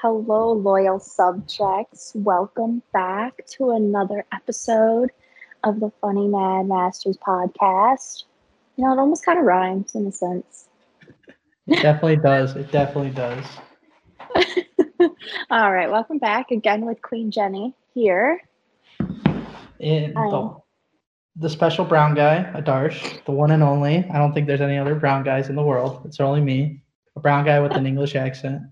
Hello, loyal subjects. Welcome back to another episode of the Funny Mad Masters podcast. You know, it almost kind of rhymes in a sense. It definitely does. It definitely does. All right. Welcome back again with Queen Jenny here. And the special brown guy, Adarsh, the one and only. I don't think there's any other brown guys in the world. It's only me, a brown guy with an English accent.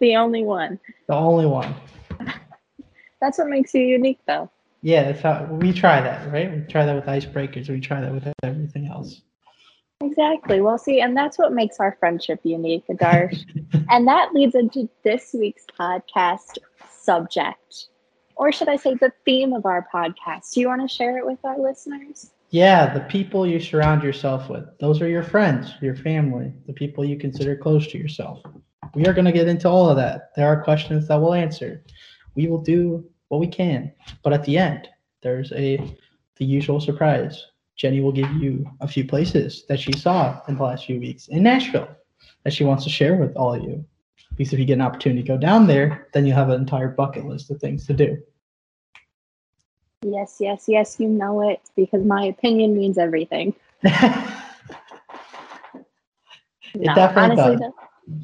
The only one. The only one. That's what makes you unique, though. Yeah, that's how we try that, right? We try that with icebreakers. We try that with everything else. Exactly. Well, see, and that's what makes our friendship unique, Adarsh. And that leads into this week's podcast subject, or should I say the theme of our podcast. Do you want to share it with our listeners? Yeah, the people you surround yourself with. Those are your friends, your family, the people you consider close to yourself. We are going to get into all of that. There are questions that we'll answer. We will do what we can. But at the end, there's the usual surprise. Jenny will give you a few places that she saw in the last few weeks in Nashville that she wants to share with all of you. Because if you get an opportunity to go down there, then you'll have an entire bucket list of things to do. Yes, yes, yes, you know it. Because my opinion means everything. It definitely does.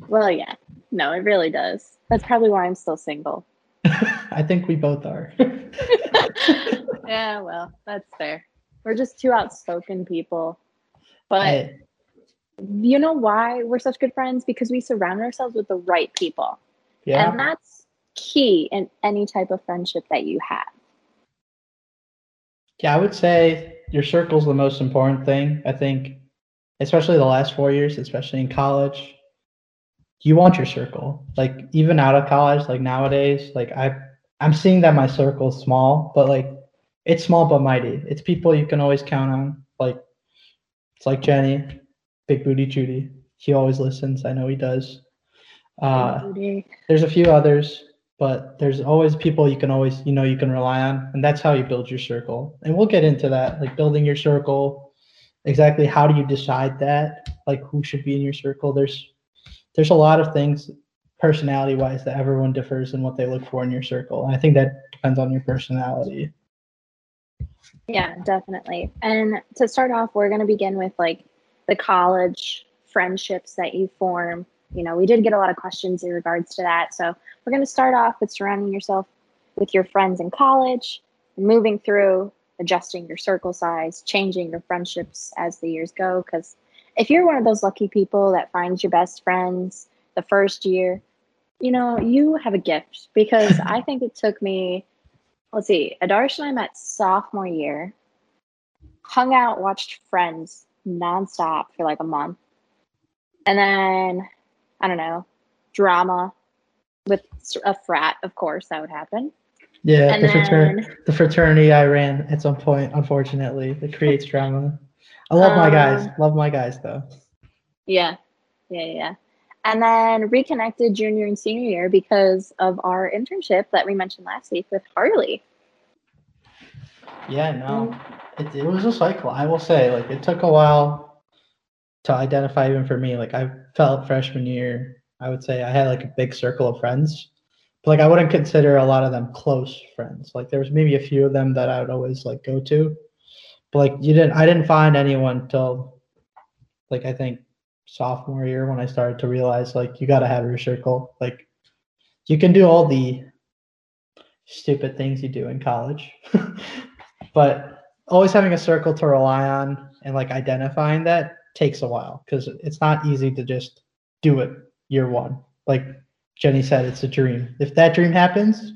Well, yeah. No, it really does. That's probably why I'm still single. I think we both are. Yeah, well, that's fair. We're just two outspoken people. But you know why we're such good friends? Because we surround ourselves with the right people. Yeah. And that's key in any type of friendship that you have. Yeah, I would say your circle's the most important thing. I think, especially the last 4 years, especially in college, you want your circle. Like, even out of college, like nowadays, like I'm seeing that my circle is small, but like it's small but mighty. It's people you can always count on. Like, it's like Jenny, Big Booty Judy. He always listens. I know he does. There's a few others, but there's always people you can always, you know, you can rely on. And that's how you build your circle. And we'll get into that, like building your circle. Exactly. How do you decide that? Like, who should be in your circle? There's a lot of things personality-wise that everyone differs in what they look for in your circle. And I think that depends on your personality. Yeah, definitely. And to start off, we're going to begin with like the college friendships that you form. You know, we did get a lot of questions in regards to that. So we're going to start off with surrounding yourself with your friends in college, moving through, adjusting your circle size, changing your friendships as the years go, because if you're one of those lucky people that finds your best friends the first year, you know, you have a gift. Because I think it took me, let's see, Adarsh and I met sophomore year, hung out, watched Friends nonstop for like a month. And then, I don't know, drama with a frat, of course, that would happen. Yeah, and the fraternity I ran at some point, unfortunately, it creates drama. I love my guys. Love my guys, though. Yeah. Yeah, yeah. And then reconnected junior and senior year because of our internship that we mentioned last week with Harley. Yeah, no. It was a cycle. I will say, like, it took a while to identify even for me. Like, I felt freshman year, I would say I had, like, a big circle of friends. But, like, I wouldn't consider a lot of them close friends. Like, there was maybe a few of them that I would always, like, go to. Like, I didn't find anyone till, like, I think sophomore year when I started to realize, like, you got to have your circle. Like, you can do all the stupid things you do in college, but always having a circle to rely on and, like, identifying that takes a while because it's not easy to just do it year one. Like Jenny said, it's a dream. If that dream happens,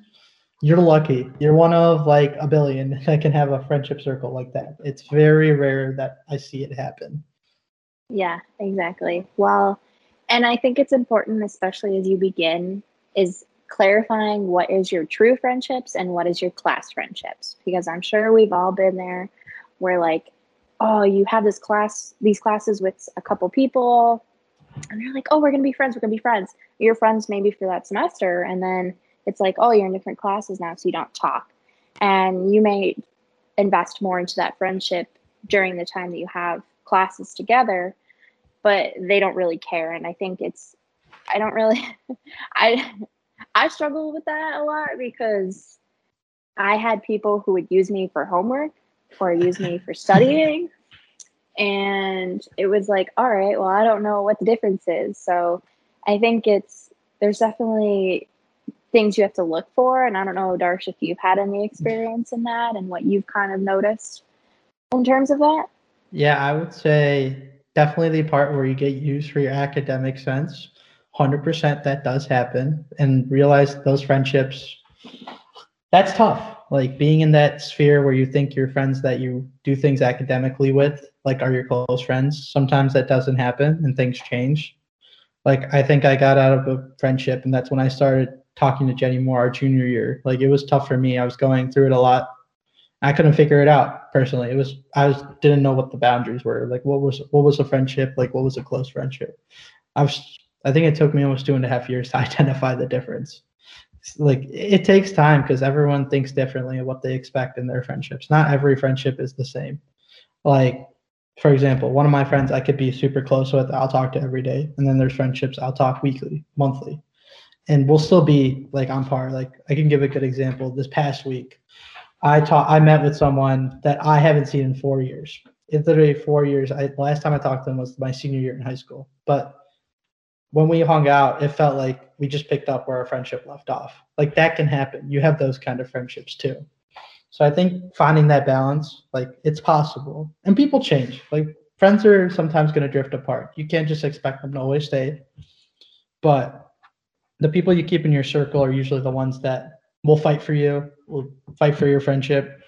you're lucky. You're one of like a billion that can have a friendship circle like that. It's very rare that I see it happen. Yeah, exactly. Well, and I think it's important, especially as you begin, is clarifying what is your true friendships and what is your class friendships. Because I'm sure we've all been there where like, oh, you have this class, these classes with a couple people and they're like, oh, we're going to be friends. We're going to be friends. You're friends maybe for that semester. And then it's like, oh, you're in different classes now, so you don't talk. And you may invest more into that friendship during the time that you have classes together, but they don't really care. And I think it's I don't really, I struggle with that a lot because I had people who would use me for homework or use me for studying. And it was like, all right, well, I don't know what the difference is. So I think there's definitely things you have to look for. And I don't know, Darsh, if you've had any experience in that and what you've kind of noticed in terms of that. Yeah, I would say definitely the part where you get used for your academic sense. 100% that does happen, and realize those friendships, that's tough. Like being in that sphere where you think your friends that you do things academically with, like, are your close friends. Sometimes that doesn't happen and things change. Like, I think I got out of a friendship, and that's when I started talking to Jenny more our junior year. Like, it was tough for me. I was going through it a lot. I couldn't figure it out personally. I didn't know what the boundaries were. Like, what was a friendship? Like, what was a close friendship? I think it took me almost 2.5 years to identify the difference. Like, it takes time because everyone thinks differently of what they expect in their friendships. Not every friendship is the same. Like, for example, one of my friends I could be super close with, I'll talk to every day. And then there's friendships I'll talk weekly, monthly. And we'll still be like on par. Like, I can give a good example. This past week, I met with someone that I haven't seen in 4 years. It's literally 4 years. Last time I talked to them was my senior year in high school. But when we hung out, it felt like we just picked up where our friendship left off. Like, that can happen. You have those kind of friendships too. So I think finding that balance, like, it's possible. And people change. Like, friends are sometimes going to drift apart. You can't just expect them to always stay. But the people you keep in your circle are usually the ones that will fight for you, will fight for your friendship,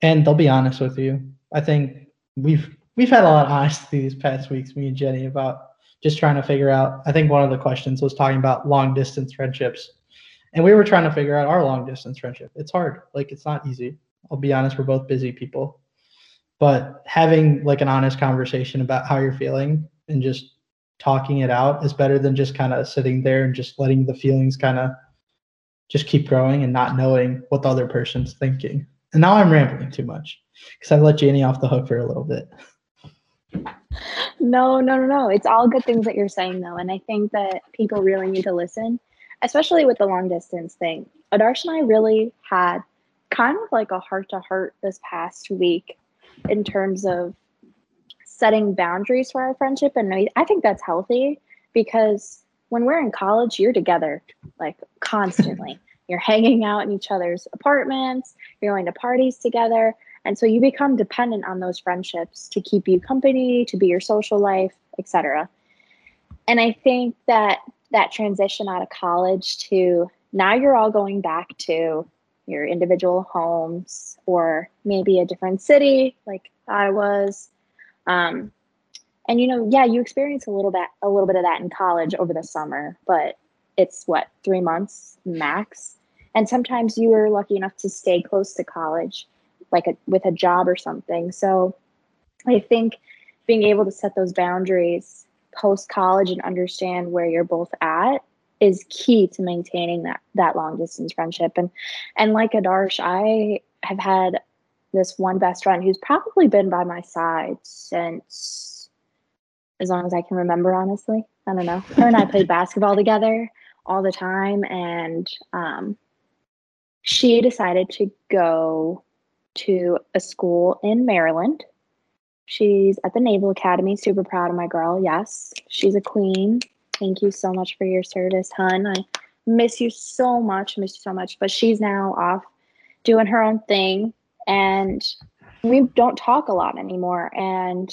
and they'll be honest with you. I think we've had a lot of honesty these past weeks, me and Jenny, about just trying to figure out, I think one of the questions was talking about long distance friendships. And we were trying to figure out our long distance friendship. It's hard. Like, it's not easy. I'll be honest, we're both busy people. But having like an honest conversation about how you're feeling and just talking it out is better than just kind of sitting there and just letting the feelings kind of just keep growing and not knowing what the other person's thinking. And now I'm rambling too much because I let Janie off the hook for a little bit. No. It's all good things that you're saying, though. And I think that people really need to listen, especially with the long distance thing. Adarsh and I really had kind of like a heart-to-heart this past week in terms of setting boundaries for our friendship. And I think that's healthy because when we're in college, you're together like constantly. You're hanging out in each other's apartments. You're going to parties together. And so you become dependent on those friendships to keep you company, to be your social life, etc. And I think that that transition out of college to now you're all going back to your individual homes or maybe a different city like I was. And, you know, yeah, you experience a little bit of that in college over the summer, but it's 3 months max. And sometimes you were lucky enough to stay close to college, like with a job or something. So I think being able to set those boundaries post-college and understand where you're both at is key to maintaining that long-distance friendship. And like Adarsh, I have had this one best friend who's probably been by my side since as long as I can remember, honestly. I don't know. Her and I played basketball together all the time, and she decided to go to a school in Maryland. She's at the Naval Academy. Super proud of my girl. Yes, she's a queen. Thank you so much for your service, hun. I miss you so much. But she's now off doing her own thing, and we don't talk a lot anymore. And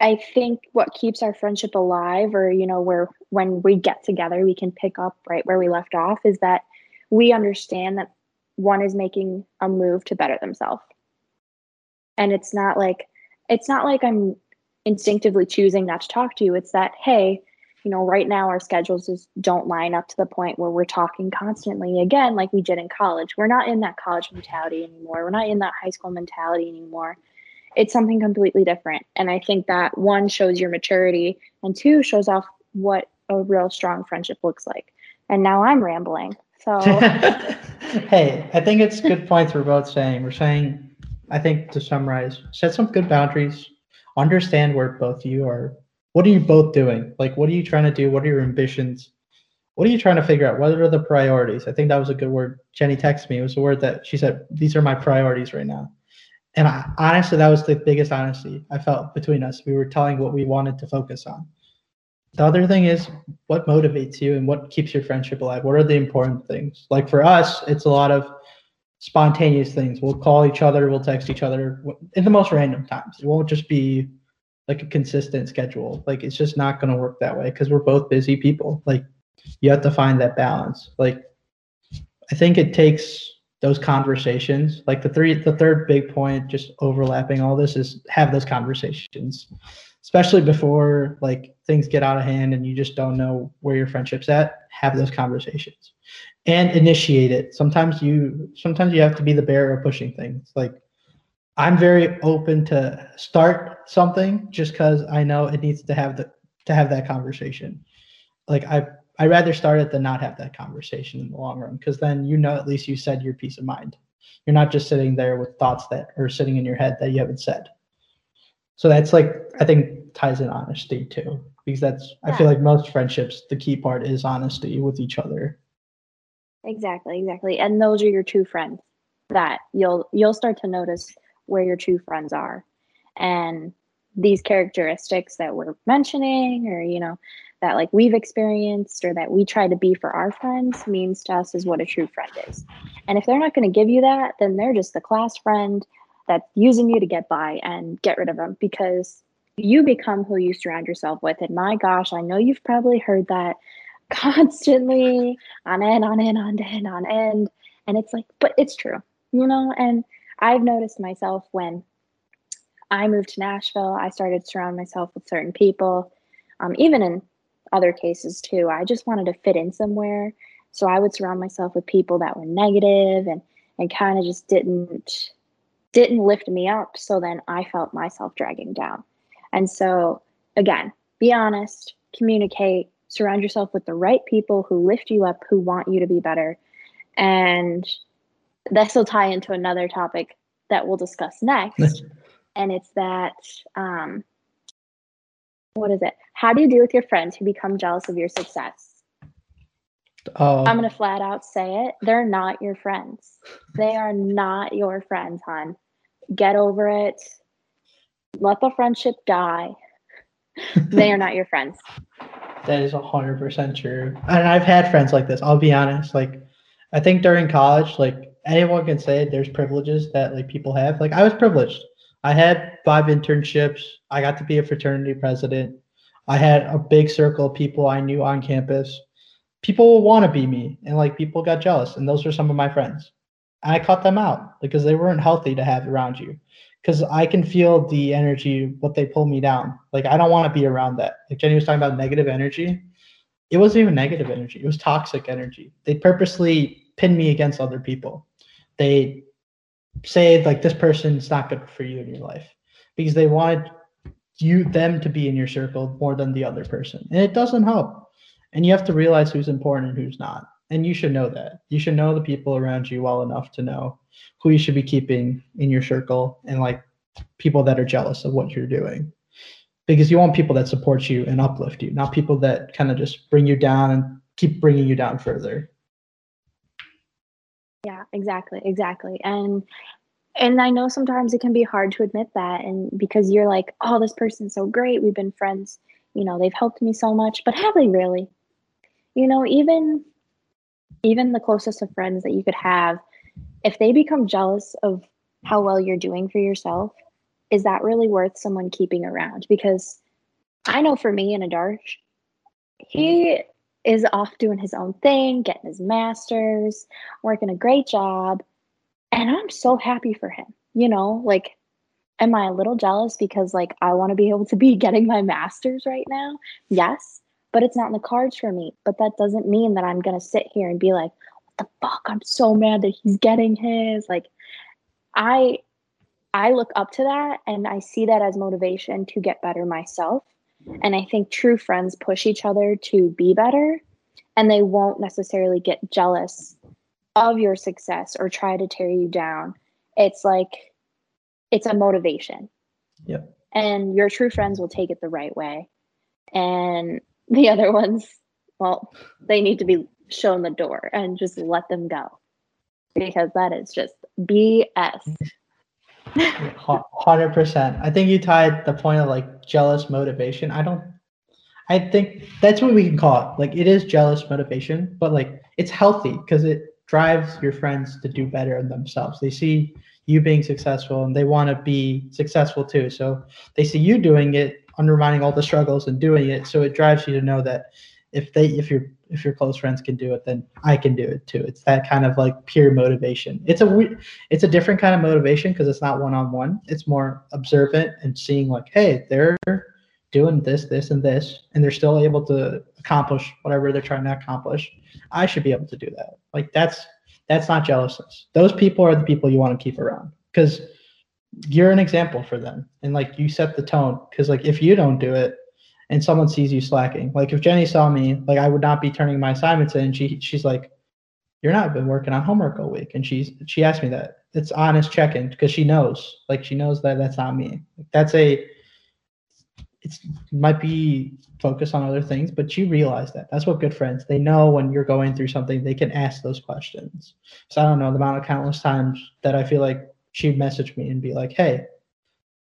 I think what keeps our friendship alive, or, you know, when we get together, we can pick up right where we left off, is that we understand that one is making a move to better themselves. And it's not like I'm instinctively choosing not to talk to you. It's that, hey, you know, right now our schedules just don't line up to the point where we're talking constantly again, like we did in college. We're not in that college mentality anymore. We're not in that high school mentality anymore. It's something completely different. And I think that one shows your maturity, and two shows off what a real strong friendship looks like. And now I'm rambling. So hey, I think it's good points we're both saying. We're saying, I think to summarize, set some good boundaries, understand where both you are What are you both doing? Like, what are you trying to do? What are your ambitions? What are you trying to figure out? What are the priorities? I think that was a good word. Jenny texted me. It was a word that she said, these are my priorities right now. And I, honestly, that was the biggest honesty I felt between us. We were telling what we wanted to focus on. The other thing is what motivates you and what keeps your friendship alive? What are the important things? Like for us, it's a lot of spontaneous things. We'll call each other. We'll text each other in the most random times. It won't just be like a consistent schedule. Like it's just not going to work that way because we're both busy people. Like you have to find that balance. Like I think it takes those conversations. Like the third big point, just overlapping all this, is have those conversations, especially before like things get out of hand and you just don't know where your friendship's at. Have those conversations and initiate it. Sometimes you have to be the bearer of pushing things. Like I'm very open to start something just because I know it needs to have that conversation. Like I'd rather start it than not have that conversation in the long run, because then you know at least you said your peace of mind. You're not just sitting there with thoughts that are sitting in your head that you haven't said. So that's like, I think ties in honesty too, because that's, yeah. I feel like most friendships, the key part is honesty with each other. Exactly. And those are your true friends that you'll start to notice where your true friends are. And these characteristics that we're mentioning, or, you know, that like we've experienced or that we try to be for our friends, means to us is what a true friend is. And if they're not going to give you that, then they're just the class friend that's using you to get by, and get rid of them, because you become who you surround yourself with. And my gosh, I know you've probably heard that constantly on end. And it's like, but it's true, you know? And I've noticed myself when I moved to Nashville, I started to surround myself with certain people, even in other cases too. I just wanted to fit in somewhere. So I would surround myself with people that were negative and kind of just didn't lift me up. So then I felt myself dragging down. And so again, be honest, communicate, surround yourself with the right people who lift you up, who want you to be better. And this will tie into another topic that we'll discuss next. And it's that, how do you deal with your friends who become jealous of your success? I'm going to flat out say it. They're not your friends. They are not your friends, hon. Get over it. Let the friendship die. They are not your friends. That is 100% true. And I've had friends like this. I'll be honest. Like, I think during college, like anyone can say there's privileges that like people have. Like I was privileged. I had 5 internships. I got to be a fraternity president. I had a big circle of people I knew on campus. People will want to be me, and like people got jealous, and those were some of my friends. I caught them out because they weren't healthy to have around you, because I can feel the energy, what they pull me down. Like I don't want to be around that. Like Jenny was talking about negative energy. It wasn't even negative energy. It was toxic energy. They purposely pinned me against other people. They say like this person's not good for you in your life because they wanted them to be in your circle more than the other person. And it doesn't help. And you have to realize who's important and who's not. And you should know that. You should know the people around you well enough to know who you should be keeping in your circle, and like people that are jealous of what you're doing, because you want people that support you and uplift you, not people that kind of just bring you down and keep bringing you down further. Yeah, exactly. And I know sometimes it can be hard to admit that, and because you're like, oh, this person's so great. We've been friends. You know, they've helped me so much, but have they really? You know, even the closest of friends that you could have, if they become jealous of how well you're doing for yourself, is that really worth someone keeping around? Because I know for me and Adarsh, he is off doing his own thing, getting his master's, working a great job. And I'm so happy for him. You know, like, am I a little jealous because like I want to be able to be getting my master's right now? Yes, but it's not in the cards for me. But that doesn't mean that I'm going to sit here and be like, what the fuck? I'm so mad that he's getting his. Like, I look up to that, and I see that as motivation to get better myself. And I think true friends push each other to be better, and they won't necessarily get jealous of your success or try to tear you down. It's like, it's a motivation. Yep. And your true friends will take it the right way. And the other ones, well, they need to be shown the door and just let them go, because that is just BS. 100%. I think you tied the point of like jealous motivation. I think that's what we can call it. Like, it is jealous motivation, but like it's healthy because it drives your friends to do better in themselves. They see you being successful and they want to be successful too. So they see you doing it, undermining all the struggles and doing it. So it drives you to know that if your close friends can do it, then I can do it too. It's that kind of like peer motivation. It's a different kind of motivation because it's not one-on-one. It's more observant and seeing like, hey, they're doing this, this, and this, and they're still able to accomplish whatever they're trying to accomplish. I should be able to do that. Like that's not jealousness. Those people are the people you want to keep around because you're an example for them. And like you set the tone, because like if you don't do it and someone sees you slacking, like if Jenny saw me, like I would not be turning my assignments in. She's like, you're not been working on homework all week. And she asked me that. It's honest check-in because she knows that that's not me. That's it might be focused on other things, but you realize that. That's what good friends, they know when you're going through something, they can ask those questions. So I don't know the amount of countless times that I feel like she'd message me and be like, hey,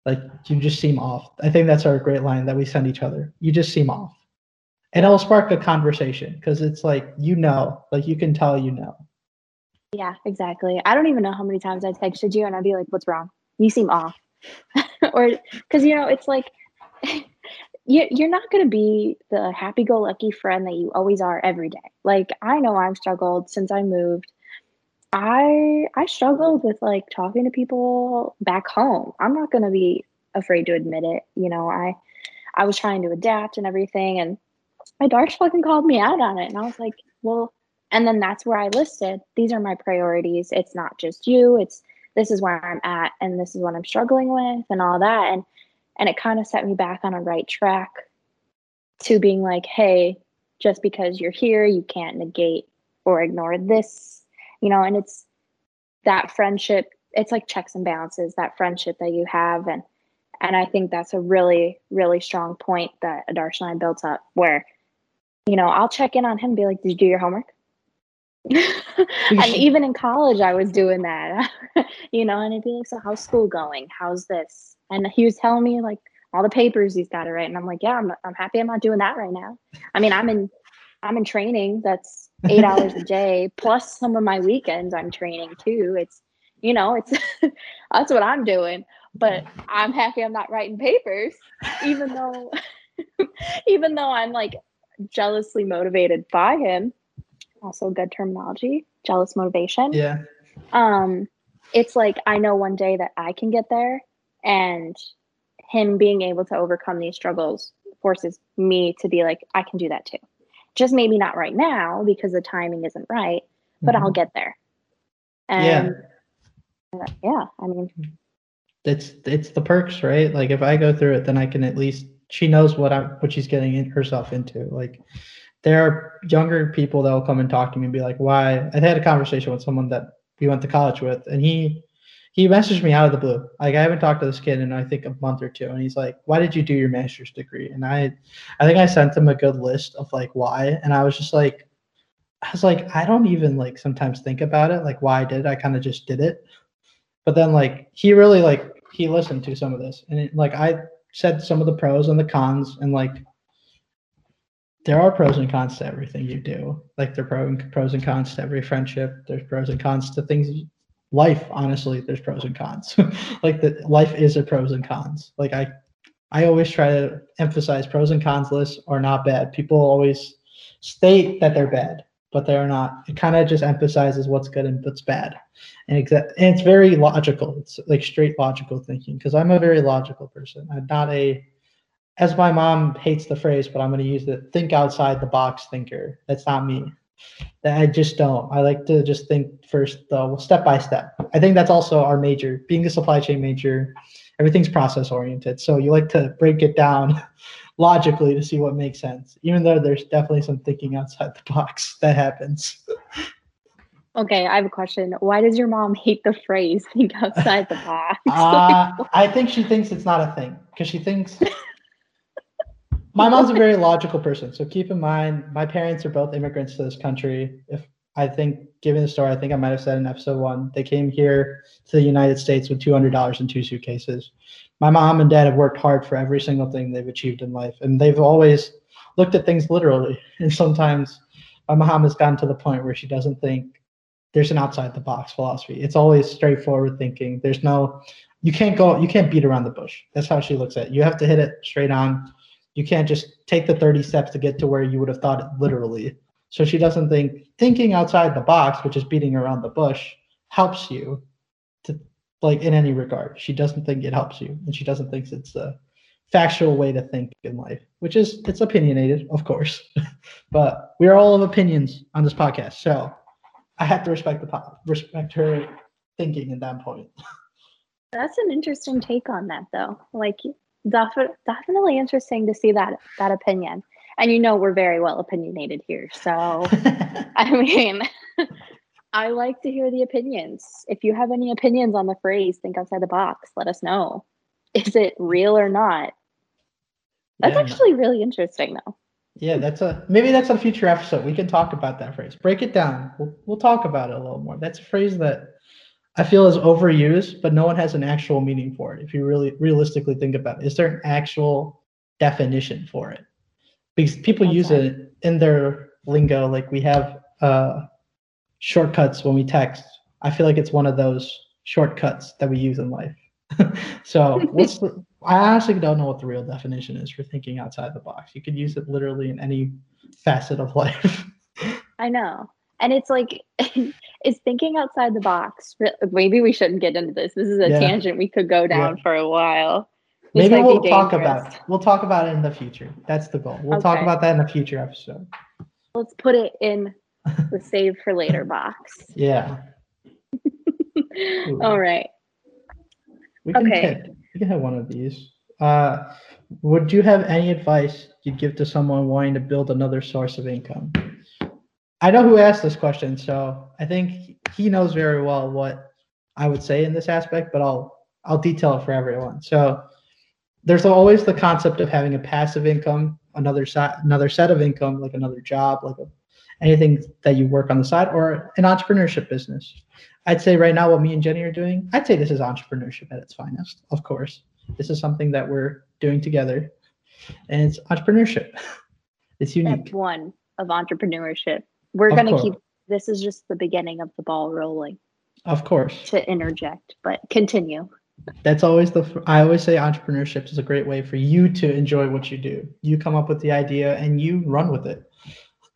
like you just seem off. I think that's our great line that we send each other. You just seem off. And it'll spark a conversation because it's like, like you can tell, Yeah, exactly. I don't even know how many times I texted you and I'd be like, what's wrong? You seem off. Or because, it's like, you're not going to be the happy-go-lucky friend that you always are every day. Like, I know I've struggled since I moved. I struggled with, like, talking to people back home. I'm not going to be afraid to admit it. I was trying to adapt and everything, and my Darsh fucking called me out on it. And I was like, well, and then that's where I listed, these are my priorities. It's not just you. This is where I'm at, and this is what I'm struggling with and all that. And it kind of set me back on a right track to being like, hey, just because you're here, you can't negate or ignore this, and it's that friendship. It's like checks and balances, that friendship that you have. And I think that's a really, really strong point that Adarsh and I built up where, I'll check in on him and be like, did you do your homework? And even in college, I was doing that, and I'd be like, so how's school going? How's this? And he was telling me like all the papers he's got to write. And I'm like, yeah, I'm happy I'm not doing that right now. I mean, I'm in training. That's 8 hours a day. Plus some of my weekends I'm training too. It's that's what I'm doing, but I'm happy I'm not writing papers, even though I'm like jealously motivated by him. Also good terminology, jealous motivation. Yeah. It's like, I know one day that I can get there. And him being able to overcome these struggles forces me to be like, I can do that too. Just maybe not right now because the timing isn't right, but I'll get there. And I mean, it's the perks, right? Like if I go through it, then I can at least, she knows what she's getting herself into. Like there are younger people that will come and talk to me and be like, why? I had a conversation with someone that we went to college with, and he messaged me out of the blue. Like I haven't talked to this kid in I think a month or two. And he's like, why did you do your master's degree? And I think I sent him a good list of like why. And I was just like, I don't even like sometimes think about it. Like why I did it. I kind of just did it. But then like, he really like, he listened to some of this. And like, I said some of the pros and the cons, and like, there are pros and cons to everything you do. Like there are pros and cons to every friendship. There's pros and cons to things life, honestly, there's pros and cons. Like that, life is a pros and cons. Like I always try to emphasize pros and cons lists are not bad. People always state that they're bad, but they are not. It kind of just emphasizes what's good and what's bad. And it's very logical. It's like straight logical thinking, because I'm a very logical person. I'm not as my mom hates the phrase, but I'm going to use the think outside the box thinker. That's not me. That I just don't. I like to just think first, though, step by step. I think that's also our major. Being a supply chain major, everything's process oriented. So you like to break it down logically to see what makes sense, even though there's definitely some thinking outside the box that happens. Okay, I have a question. Why does your mom hate the phrase think outside the box? I think she thinks it's not a thing because she thinks My mom's a very logical person, so keep in mind, my parents are both immigrants to this country. I think, given the story, I think I might have said in episode 1, they came here to the United States with $200 and 2 suitcases. My mom and dad have worked hard for every single thing they've achieved in life, and they've always looked at things literally. And sometimes my mom has gotten to the point where she doesn't think there's an outside-the-box philosophy. It's always straightforward thinking. There's no, you can't beat around the bush. That's how she looks at it. You have to hit it straight on. You can't just take the 30 steps to get to where you would have thought it literally. So she doesn't think thinking outside the box, which is beating around the bush, helps you to, like, in any regard. She doesn't think it helps you, and she doesn't think it's a factual way to think in life, which is, it's opinionated, of course, but we are all of opinions on this podcast. So I have to respect her thinking in that point. That's an interesting take on that, though. Like, definitely interesting to see that opinion. And we're very well opinionated here. So, I mean, I like to hear the opinions. If you have any opinions on the phrase, think outside the box, let us know. Is it real or not? That's actually really interesting, though. Yeah, maybe that's a future episode. We can talk about that phrase. Break it down. We'll talk about it a little more. That's a phrase that I feel is overused, but no one has an actual meaning for it. If you really realistically think about it, is there an actual definition for it? Because people use it in their lingo, like we have shortcuts when we text. I feel like it's one of those shortcuts that we use in life. So I honestly don't know what the real definition is for thinking outside the box. You could use it literally in any facet of life. I know. And it's like, is thinking outside the box, maybe we shouldn't get into this. This is a tangent we could go down for a while. This maybe we'll talk about it. We'll talk about it in the future. That's the goal. We'll talk about that in a future episode. Let's put it in the save for later box. Yeah. All right. We can have one of these. Would you have any advice you'd give to someone wanting to build another source of income? I know who asked this question, so I think he knows very well what I would say in this aspect, but I'll detail it for everyone. So there's always the concept of having a passive income, another set of income, like another job, like anything that you work on the side, or an entrepreneurship business. I'd say right now what me and Jenny are doing, I'd say this is entrepreneurship at its finest, of course. This is something that we're doing together, and it's entrepreneurship. It's unique. Step one of entrepreneurship. We're going to keep, this is just the beginning of the ball rolling. Of course. To interject, but continue. That's always I always say entrepreneurship is a great way for you to enjoy what you do. You come up with the idea and you run with it.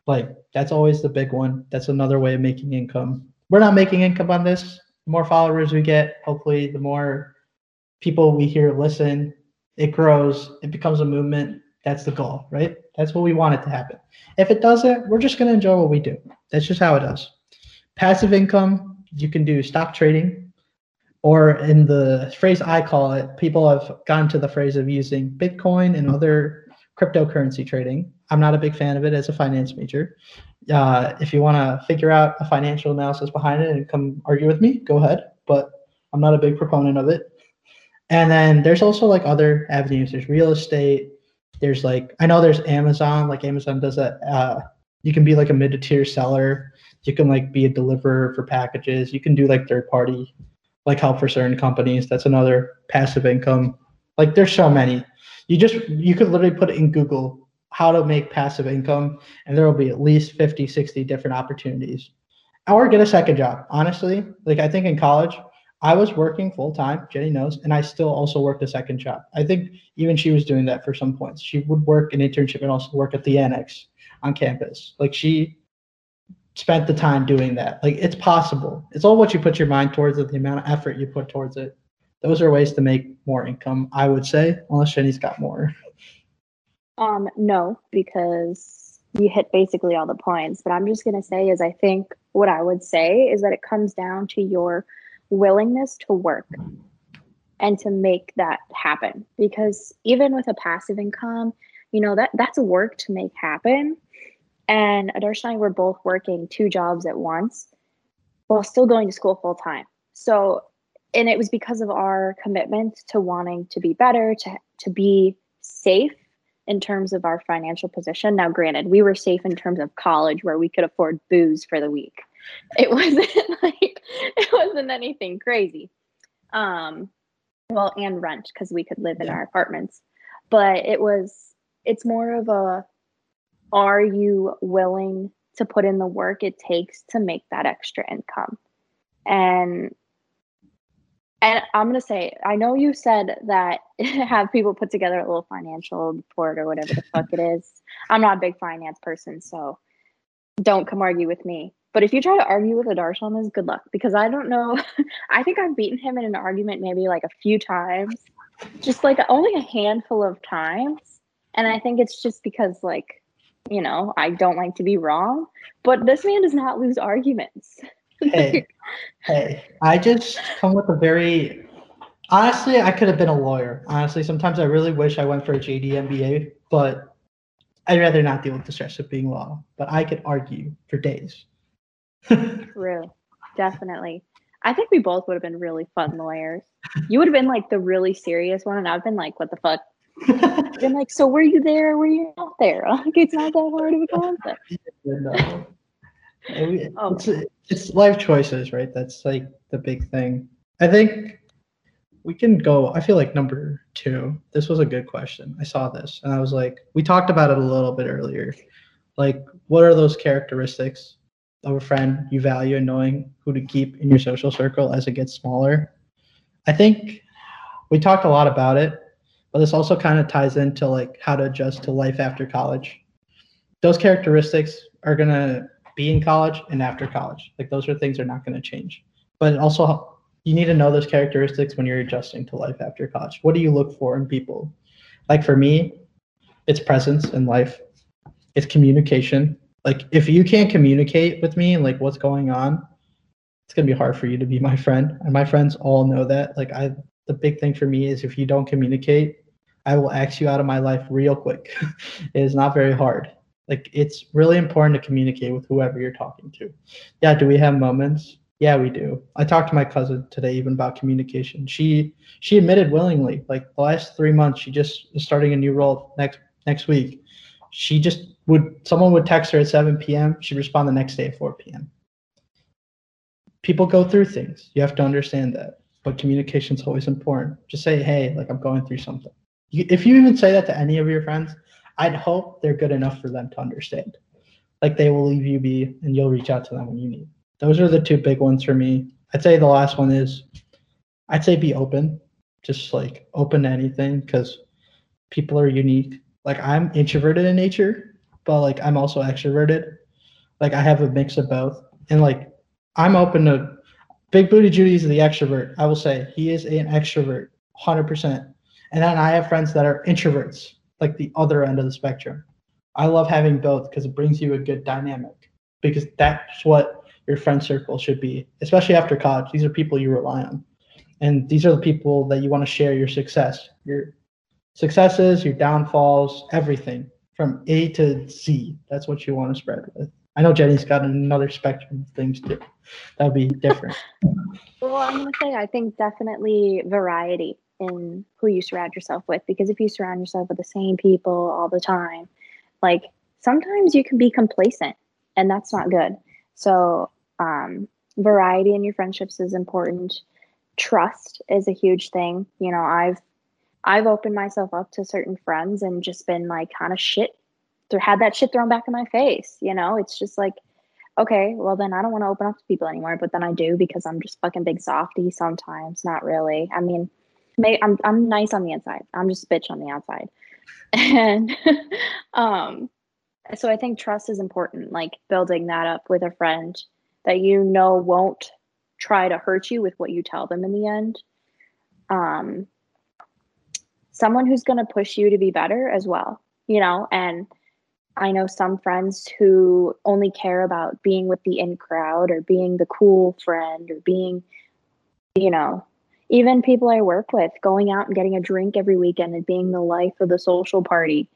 Like, that's always the big one. That's another way of making income. We're not making income on this. The more followers we get, hopefully the more people we hear listen, it grows, it becomes a movement. That's the goal, right? That's what we want it to happen. If it doesn't, we're just going to enjoy what we do. That's just how it is. Passive income, you can do stock trading. Or in the phrase I call it, people have gotten to the phrase of using Bitcoin and other cryptocurrency trading. I'm not a big fan of it as a finance major. If you want to figure out a financial analysis behind it and come argue with me, go ahead. But I'm not a big proponent of it. And then there's also like other avenues. There's real estate. There's like, I know there's Amazon. Like Amazon does that. You can be like a mid-tier seller. You can like be a deliverer for packages. You can do like third party, like help for certain companies. That's another passive income. Like there's so many. You could literally put in Google how to make passive income, and there will be at least 50, 60 different opportunities. Or get a second job. Honestly, like I think in college, I was working full time, Jenny knows, and I still also worked a second job. I think even she was doing that for some points. She would work an internship and also work at the annex on campus. Like she spent the time doing that. Like it's possible. It's all what you put your mind towards it, the amount of effort you put towards it. Those are ways to make more income, I would say, unless Jenny's got more. No, because you hit basically all the points. But I'm just going to say is I think what I would say is that it comes down to your willingness to work and to make that happen. Because even with a passive income, that's work to make happen. And Adarsh and I were both working 2 jobs at once while still going to school full time. So, and it was because of our commitment to wanting to be better, to be safe, in terms of our financial position. Now, granted, we were safe in terms of college where we could afford booze for the week. It wasn't anything crazy. Well, and rent, because we could live in our apartments. But it's more of a, are you willing to put in the work it takes to make that extra income? And I'm going to say, I know you said that have people put together a little financial report or whatever the fuck it is. I'm not a big finance person, so don't come argue with me. But if you try to argue with Adarsh on this, good luck. Because I don't know. I think I've beaten him in an argument maybe like a few times. Just like only a handful of times. And I think it's just because like, you know, I don't like to be wrong. But this man does not lose arguments. Hey, I just come with a very, honestly, I could have been a lawyer. Honestly, sometimes I really wish I went for a JD MBA, but I'd rather not deal with the stress of being law. But I could argue for days. True, definitely. I think we both would have been really fun lawyers. You would have been like the really serious one, and I've been like, what the fuck? Been like, so were you there or were you not there? Like, it's not that hard of a concept. No. It's life choices, right? That's like the big thing. I think we can go, I feel like number two, this was a good question. I saw this and I was like, we talked about it a little bit earlier. Like, what are those characteristics of a friend you value and knowing who to keep in your social circle as it gets smaller? I think we talked a lot about it, but this also kind of ties into like how to adjust to life after college. Those characteristics are going to be in college and after college. Like, those are things that are not going to change. But also, you need to know those characteristics when you're adjusting to life after college. What do you look for in people? Like, for me, it's presence in life. It's communication. Like, if you can't communicate with me, like, what's going on, it's going to be hard for you to be my friend. And my friends all know that. Like, the big thing for me is if you don't communicate, I will axe you out of my life real quick. It is not very hard. Like, it's really important to communicate with whoever you're talking to. Yeah, do we have moments? Yeah, we do. I talked to my cousin today even about communication. She admitted willingly, like, the last 3 months, she just is starting a new role next week. She just someone would text her at 7 p.m. She'd respond the next day at 4 p.m. People go through things. You have to understand that. But communication's always important. Just say, hey, like, I'm going through something. If you even say that to any of your friends, I'd hope they're good enough for them to understand. Like, they will leave you be and you'll reach out to them when you need. Those are the two big ones for me. I'd say the last one is, I'd say be open. Just like open to anything, because people are unique. Like, I'm introverted in nature, but like, I'm also extroverted. Like, I have a mix of both. And like, I'm open to, Big Booty Judy is the extrovert. I will say he is an extrovert, 100%. And then I have friends that are introverts, like the other end of the spectrum. I love having both because it brings you a good dynamic, because that's what your friend circle should be, especially after college. These are people you rely on. And these are the people that you want to share your successes, your downfalls, everything from A to Z. That's what you want to spread with. I know Jenny's got another spectrum of things too. That would be different. Well, I'm going to say, I think definitely variety in who you surround yourself with, because if you surround yourself with the same people all the time, like, sometimes you can be complacent and that's not good. So variety in your friendships is important. Trust is a huge thing. You know, I've opened myself up to certain friends and just been like kind of had that shit thrown back in my face. You know, it's just like, okay, well then I don't want to open up to people anymore, but then I do because I'm just fucking big softy sometimes. Not really. I mean, I'm nice on the inside. I'm just a bitch on the outside. And so I think trust is important, like building that up with a friend that you know won't try to hurt you with what you tell them in the end. Someone who's going to push you to be better as well, you know. And I know some friends who only care about being with the in crowd or being the cool friend or being, you know, even people I work with, going out and getting a drink every weekend and being the life of the social party.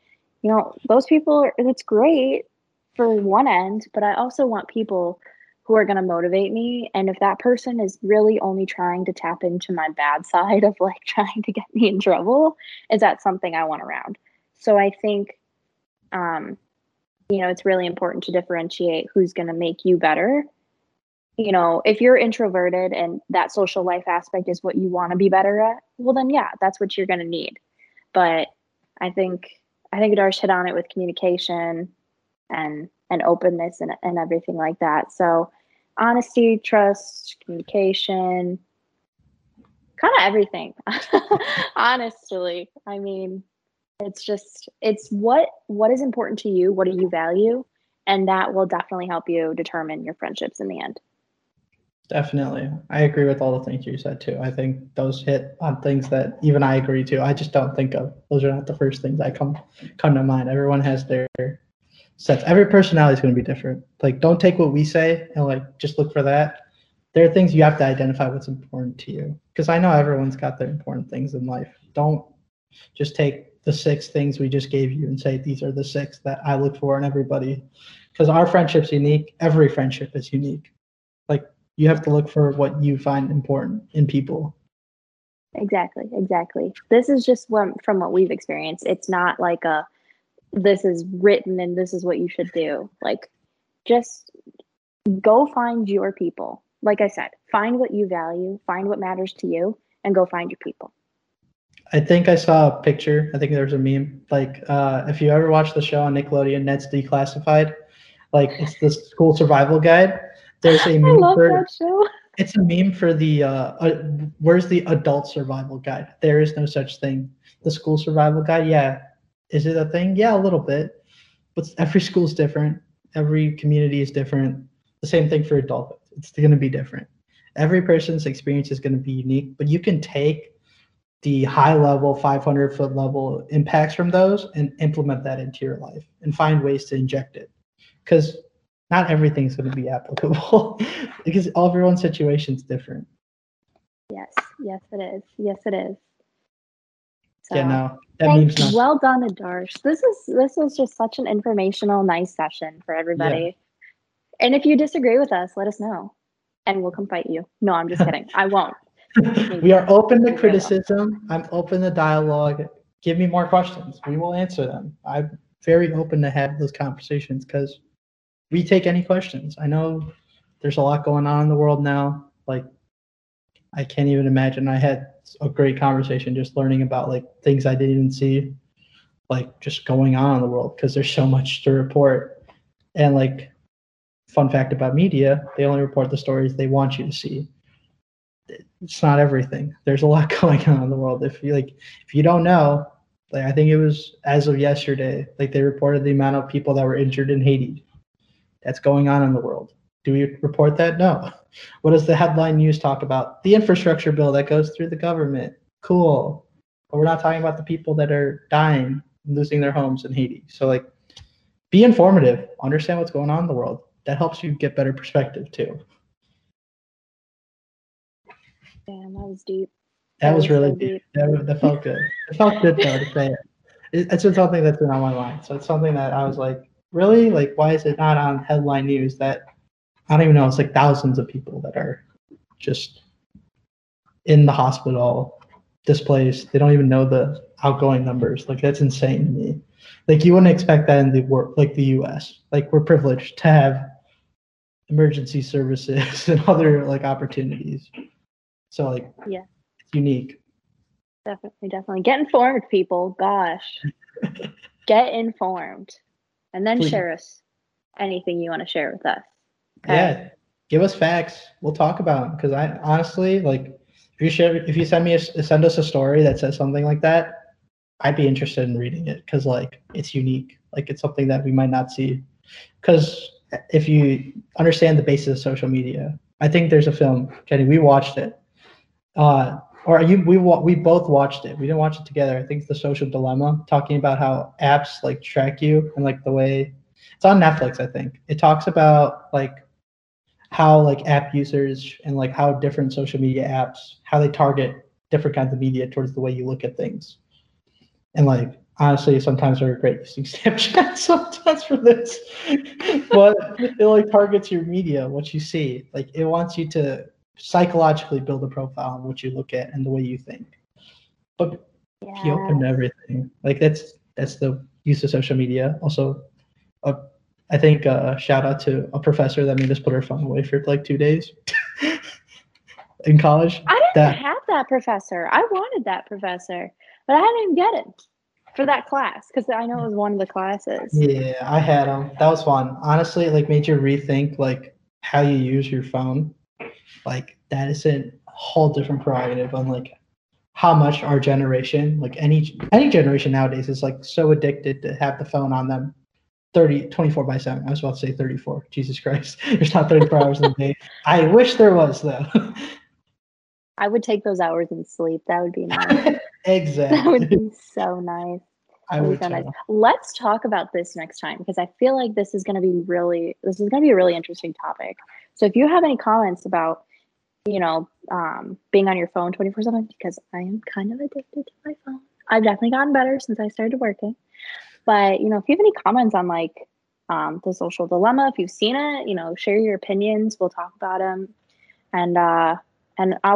You know, those people, it's great for one end, but I also want people who are going to motivate me. And if that person is really only trying to tap into my bad side of like trying to get me in trouble, is that something I want around? So I think, it's really important to differentiate who's going to make you better. You know, if you're introverted and that social life aspect is what you want to be better at, well, then, yeah, that's what you're going to need. But I think Darsh hit on it with communication and openness and everything like that. So honesty, trust, communication, kind of everything, honestly. I mean, it's what is important to you, what do you value, and that will definitely help you determine your friendships in the end. Definitely. I agree with all the things you said too. I think those hit on things that even I agree to. I just don't think of, those are not the first things that come to mind. Everyone has their sets. Every personality is going to be different. Like, don't take what we say and like just look for that. There are things you have to identify what's important to you, because I know everyone's got their important things in life. Don't just take the 6 things we just gave you and say, these are the 6 that I look for in everybody, because our friendship's unique. Every friendship is unique. Like, you have to look for what you find important in people. Exactly. This is just from what we've experienced. It's not like this is written and this is what you should do. Like, just go find your people. Like I said, find what you value, find what matters to you, and go find your people. I think I saw a picture. I think there was a meme. Like, if you ever watch the show on Nickelodeon, Ned's Declassified, like, it's the school survival guide. There's a meme. I love that show. It's a meme for the where's the adult survival guide? There is no such thing. The school survival guide, yeah. Is it a thing? Yeah, a little bit. But every school's different. Every community is different. The same thing for adulthood. It's going to be different. Every person's experience is going to be unique, but you can take the high level, 500-foot level impacts from those and implement that into your life and find ways to inject it. Because not everything's going to be applicable because everyone's situation is different. Yes, it is. So, yeah, no, that means nothing. Well done, Adarsh. This was just such an informational, nice session for everybody. Yeah. And if you disagree with us, let us know, and we'll come fight you. No, I'm just kidding. I won't. We are open to criticism. I'm open to dialogue. Give me more questions. We will answer them. I'm very open to have those conversations because we take any questions. I know there's a lot going on in the world now. Like, I can't even imagine. I had a great conversation just learning about like things I didn't even see, like just going on in the world, because there's so much to report. And like, fun fact about media, they only report the stories they want you to see. It's not everything. There's a lot going on in the world. If you don't know, like, I think it was as of yesterday, like, they reported the amount of people that were injured in Haiti. That's going on in the world. Do we report that? No. What does the headline news talk about? The infrastructure bill that goes through the government. Cool. But we're not talking about the people that are dying and losing their homes in Haiti. So like, be informative, understand what's going on in the world. That helps you get better perspective too. Damn, that was deep. That was really so deep. That felt good. It felt good though to say it. It's just something that's been on my mind. So it's something that I was like, really? Like, why is it not on headline news that, I don't even know, it's like thousands of people that are just in the hospital, displaced. They don't even know the outgoing numbers. Like, that's insane to me. Like, you wouldn't expect that in the world, like the U.S. Like, we're privileged to have emergency services and other like opportunities. So like, yeah, it's unique. Definitely. Get informed, people. Gosh, get informed, and then please share us anything you want to share with us. Okay? Yeah, give us facts. We'll talk about them, because I honestly like, if you send us a story that says something like that, I'd be interested in reading it, because like, it's unique. Like, it's something that we might not see. Because if you understand the basis of social media, I think there's a film, Jenny, we watched it. We both watched it. We didn't watch it together. I think it's The Social Dilemma, talking about how apps like track you, and like the way it's on Netflix, I think. It talks about like how like app users and like how different social media apps, how they target different kinds of media towards the way you look at things. And like, honestly, sometimes I regret using Snapchat sometimes for this, but it like targets your media, what you see. Like, it wants you to psychologically build a profile on what you look at and the way you think. But be open to everything. Like, that's That's the use of social media. Also, I think a shout out to a professor that made us put our phone away for like 2 days in college. I didn't have that professor. I wanted that professor, but I didn't even get it for that class because I know it was one of the classes. Yeah, I had them. That was fun. Honestly, it like made you rethink like how you use your phone. Like that is a whole different prerogative on like how much our generation, like any generation nowadays, is like so addicted to have the phone on them 24/7. I was about to say 34. Jesus Christ. There's not 34 hours in a day. I wish there was, though. I would take those hours and sleep. That would be nice. Exactly. That would be so nice. I would. Let's talk about this next time because I feel like this is going to be a really interesting topic. So if you have any comments about, being on your phone 24/7, because I am kind of addicted to my phone. I've definitely gotten better since I started working. But, if you have any comments on like The Social Dilemma, if you've seen it, share your opinions. We'll talk about them. And I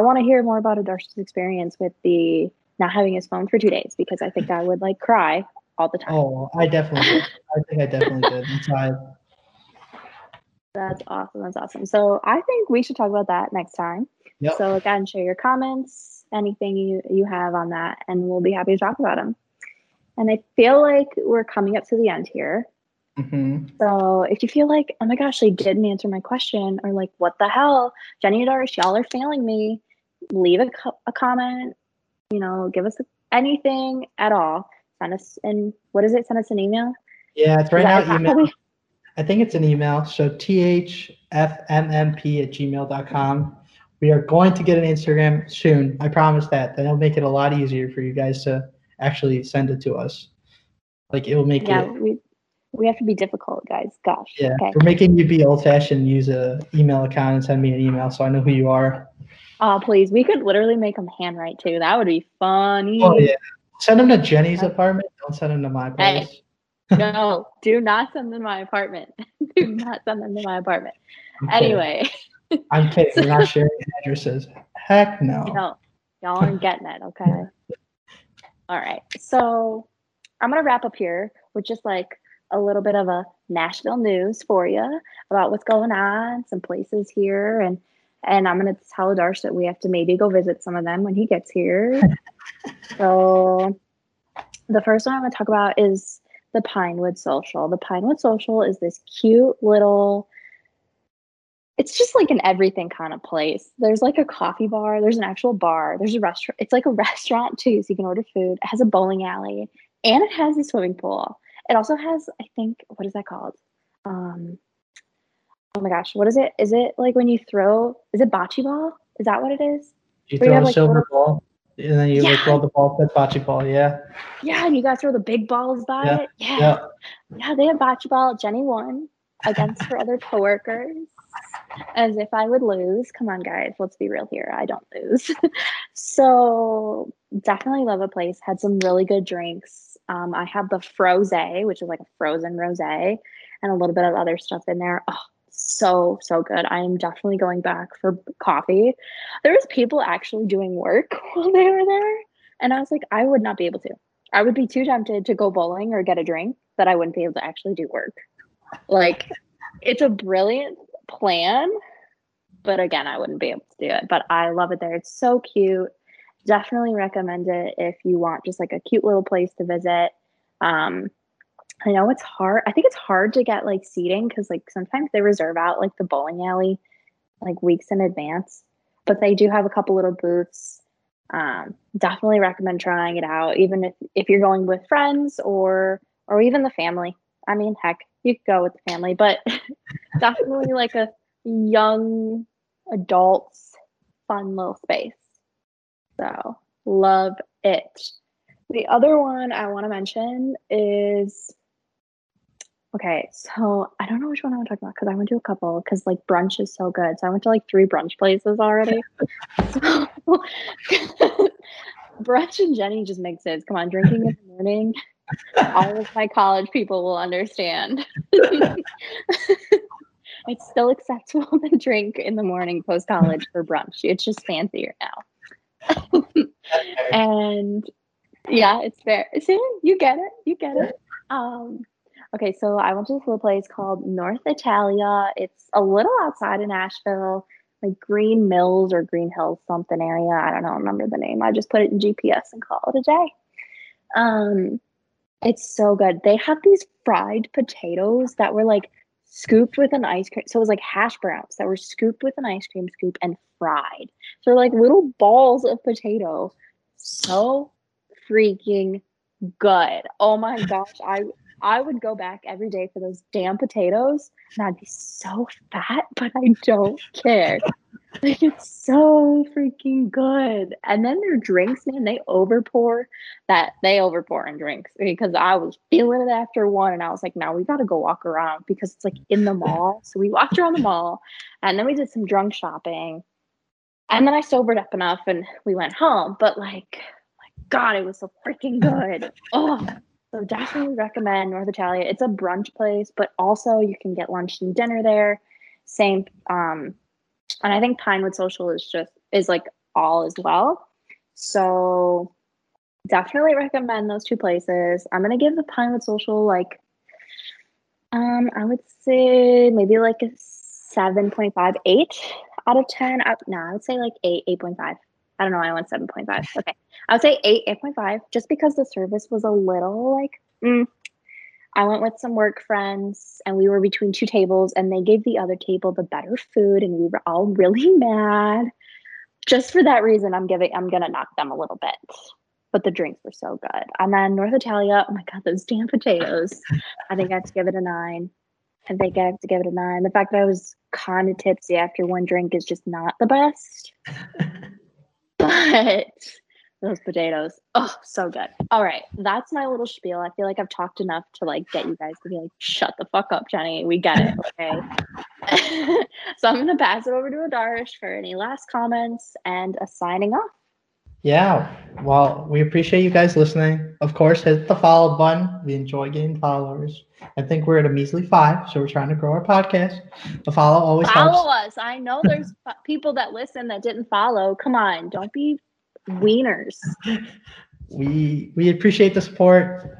want to hear more about Adarsh's experience with the not having his phone for 2 days, because I think I would like cry all the time. Oh, I definitely did. I think I definitely did. That's awesome. That's awesome. So I think we should talk about that next time. Yep. So again, share your comments, anything you have on that, and we'll be happy to talk about them. And I feel like we're coming up to the end here. Mm-hmm. So if you feel like, oh my gosh, they didn't answer my question, or like, what the hell, Jenny and Adarsh, y'all are failing me, leave a comment, give us anything at all. Send us an email? Yeah, it's right now email. I think it's an email. So thfmmp@gmail.com. We are going to get an Instagram soon. I promise that. That'll make it a lot easier for you guys to actually send it to us. Like it will make it. Yeah, we have to be difficult, guys. Gosh. Yeah, okay. We're making you be old-fashioned. Use a email account and send me an email so I know who you are. Oh, please. We could literally make them handwrite too. That would be funny. Oh yeah. Send them to Jenny's apartment. Don't send them to my place. Hey, no, do not send them to my apartment. Do not send them to my apartment. Anyway. I'm kidding. We're not sharing addresses. Heck no. No, y'all aren't getting it. Okay. All right, so I'm going to wrap up here with just like a little bit of a Nashville news for you about what's going on, some places here, and I'm going to tell Adarsh that we have to maybe go visit some of them when he gets here. So the first one I'm going to talk about is the Pinewood Social. The Pinewood Social is this cute little, it's just like an everything kind of place. There's like a coffee bar. There's an actual bar. There's a restaurant. It's like a restaurant too, so you can order food. It has a bowling alley, and it has a swimming pool. It also has, I think, what is that called? Oh my gosh, what is it? Is it like when you throw? Is it bocce ball? Is that what it is? You throw a silver ball, and then you throw the ball. That's bocce ball, yeah. Yeah, and you got to throw the big balls by it. Yeah. Yeah, they have bocce ball. Jenny won against her other coworkers. As if I would lose. Come on, guys. Let's be real here. I don't lose. So definitely love a place. Had some really good drinks. I had the frosé, which is like a frozen rosé, and a little bit of other stuff in there. Oh, so, so good. I am definitely going back for coffee. There was people actually doing work while they were there. And I was like, I would not be able to. I would be too tempted to go bowling or get a drink that I wouldn't be able to actually do work. Like, it's a brilliant plan, but again, I wouldn't be able to do it. But I love it there. It's so cute. Definitely recommend it if you want just like a cute little place to visit. I know it's hard. I think it's hard to get like seating because like sometimes they reserve out like the bowling alley like weeks in advance, but they do have a couple little booths. Definitely recommend trying it out, even if you're going with friends or even the family. I mean, heck, you could go with the family, but definitely like a young adults fun little space. So love it. The other one I want to mention is, okay, so I don't know which one I want to talk about because I went to a couple because like brunch is so good. So I went to like 3 brunch places already. So brunch and Jenny just mixes. Come on, drinking in the morning. All of my college people will understand. It's still acceptable to drink in the morning post-college for brunch. It's just fancier now. And Yeah, it's fair. See, you get it. You get it. Okay, so I went to this little place called North Italia. It's a little outside of Nashville, like Green Mills or Green Hills something area. I don't know, remember the name. I just put it in GPS and call it a day. It's so good. They have these fried potatoes that were like scooped with an ice cream. So it was like hash browns that were scooped with an ice cream scoop and fried. So like little balls of potato. So freaking good. Oh my gosh. I would go back every day for those damn potatoes, and I'd be so fat, but I don't care. Like, it's so freaking good. And then their drinks, man, they overpour in drinks, because I was feeling it after one, and I was like, now we got to go walk around, because it's like in the mall. So we walked around the mall, and then we did some drunk shopping, and then I sobered up enough and we went home. But like, my God, it was so freaking good. Oh, so definitely recommend North Italia. It's a brunch place, but also you can get lunch and dinner there. Same, and I think Pinewood Social is like all as well. So definitely recommend those two places. I'm gonna give the Pinewood Social like, I would say maybe like a 7.5, 8 out of 10. I would say like 8.5. I don't know. I went 7.5. Okay. I would say 8.5, just because the service was a little like, I went with some work friends, and we were between two tables, and they gave the other table the better food, and we were all really mad. Just for that reason, I'm going to knock them a little bit, but the drinks were so good. And then North Italia, oh my God, those damn potatoes. I think I have to give it a 9. The fact that I was kind of tipsy after one drink is just not the best. But those potatoes, oh, so good. All right, that's my little spiel. I feel like I've talked enough to like get you guys to be like, shut the fuck up, Jenny. We get it, okay? So I'm gonna pass it over to Adarsh for any last comments and a signing off. Yeah, well, we appreciate you guys listening. Of course, hit the follow button. We enjoy getting followers. I think we're at a measly 5, so we're trying to grow our podcast. The follow always helps. Us. I know there's people that listen that didn't follow. Come on, don't be wieners. We appreciate the support.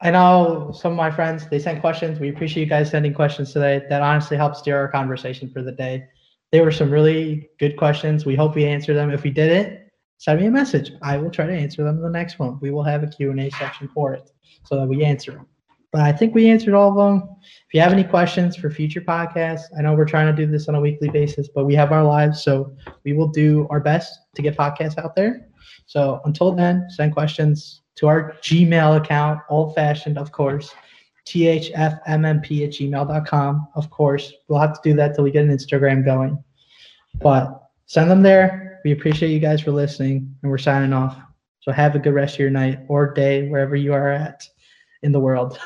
I know some of my friends, they sent questions. We appreciate you guys sending questions today. That honestly helps steer our conversation for the day. There were some really good questions. We hope we answered them. If we didn't, send me a message. I will try to answer them in the next one. We will have a Q&A section for it so that we answer them. But I think we answered all of them. If you have any questions for future podcasts, I know we're trying to do this on a weekly basis, but we have our lives, so we will do our best to get podcasts out there. So until then, send questions to our Gmail account, old-fashioned, of course, thfmmp@gmail.com. Of course, we'll have to do that till we get an Instagram going. But send them there. We appreciate you guys for listening, and we're signing off. So have a good rest of your night or day, wherever you are at in the world.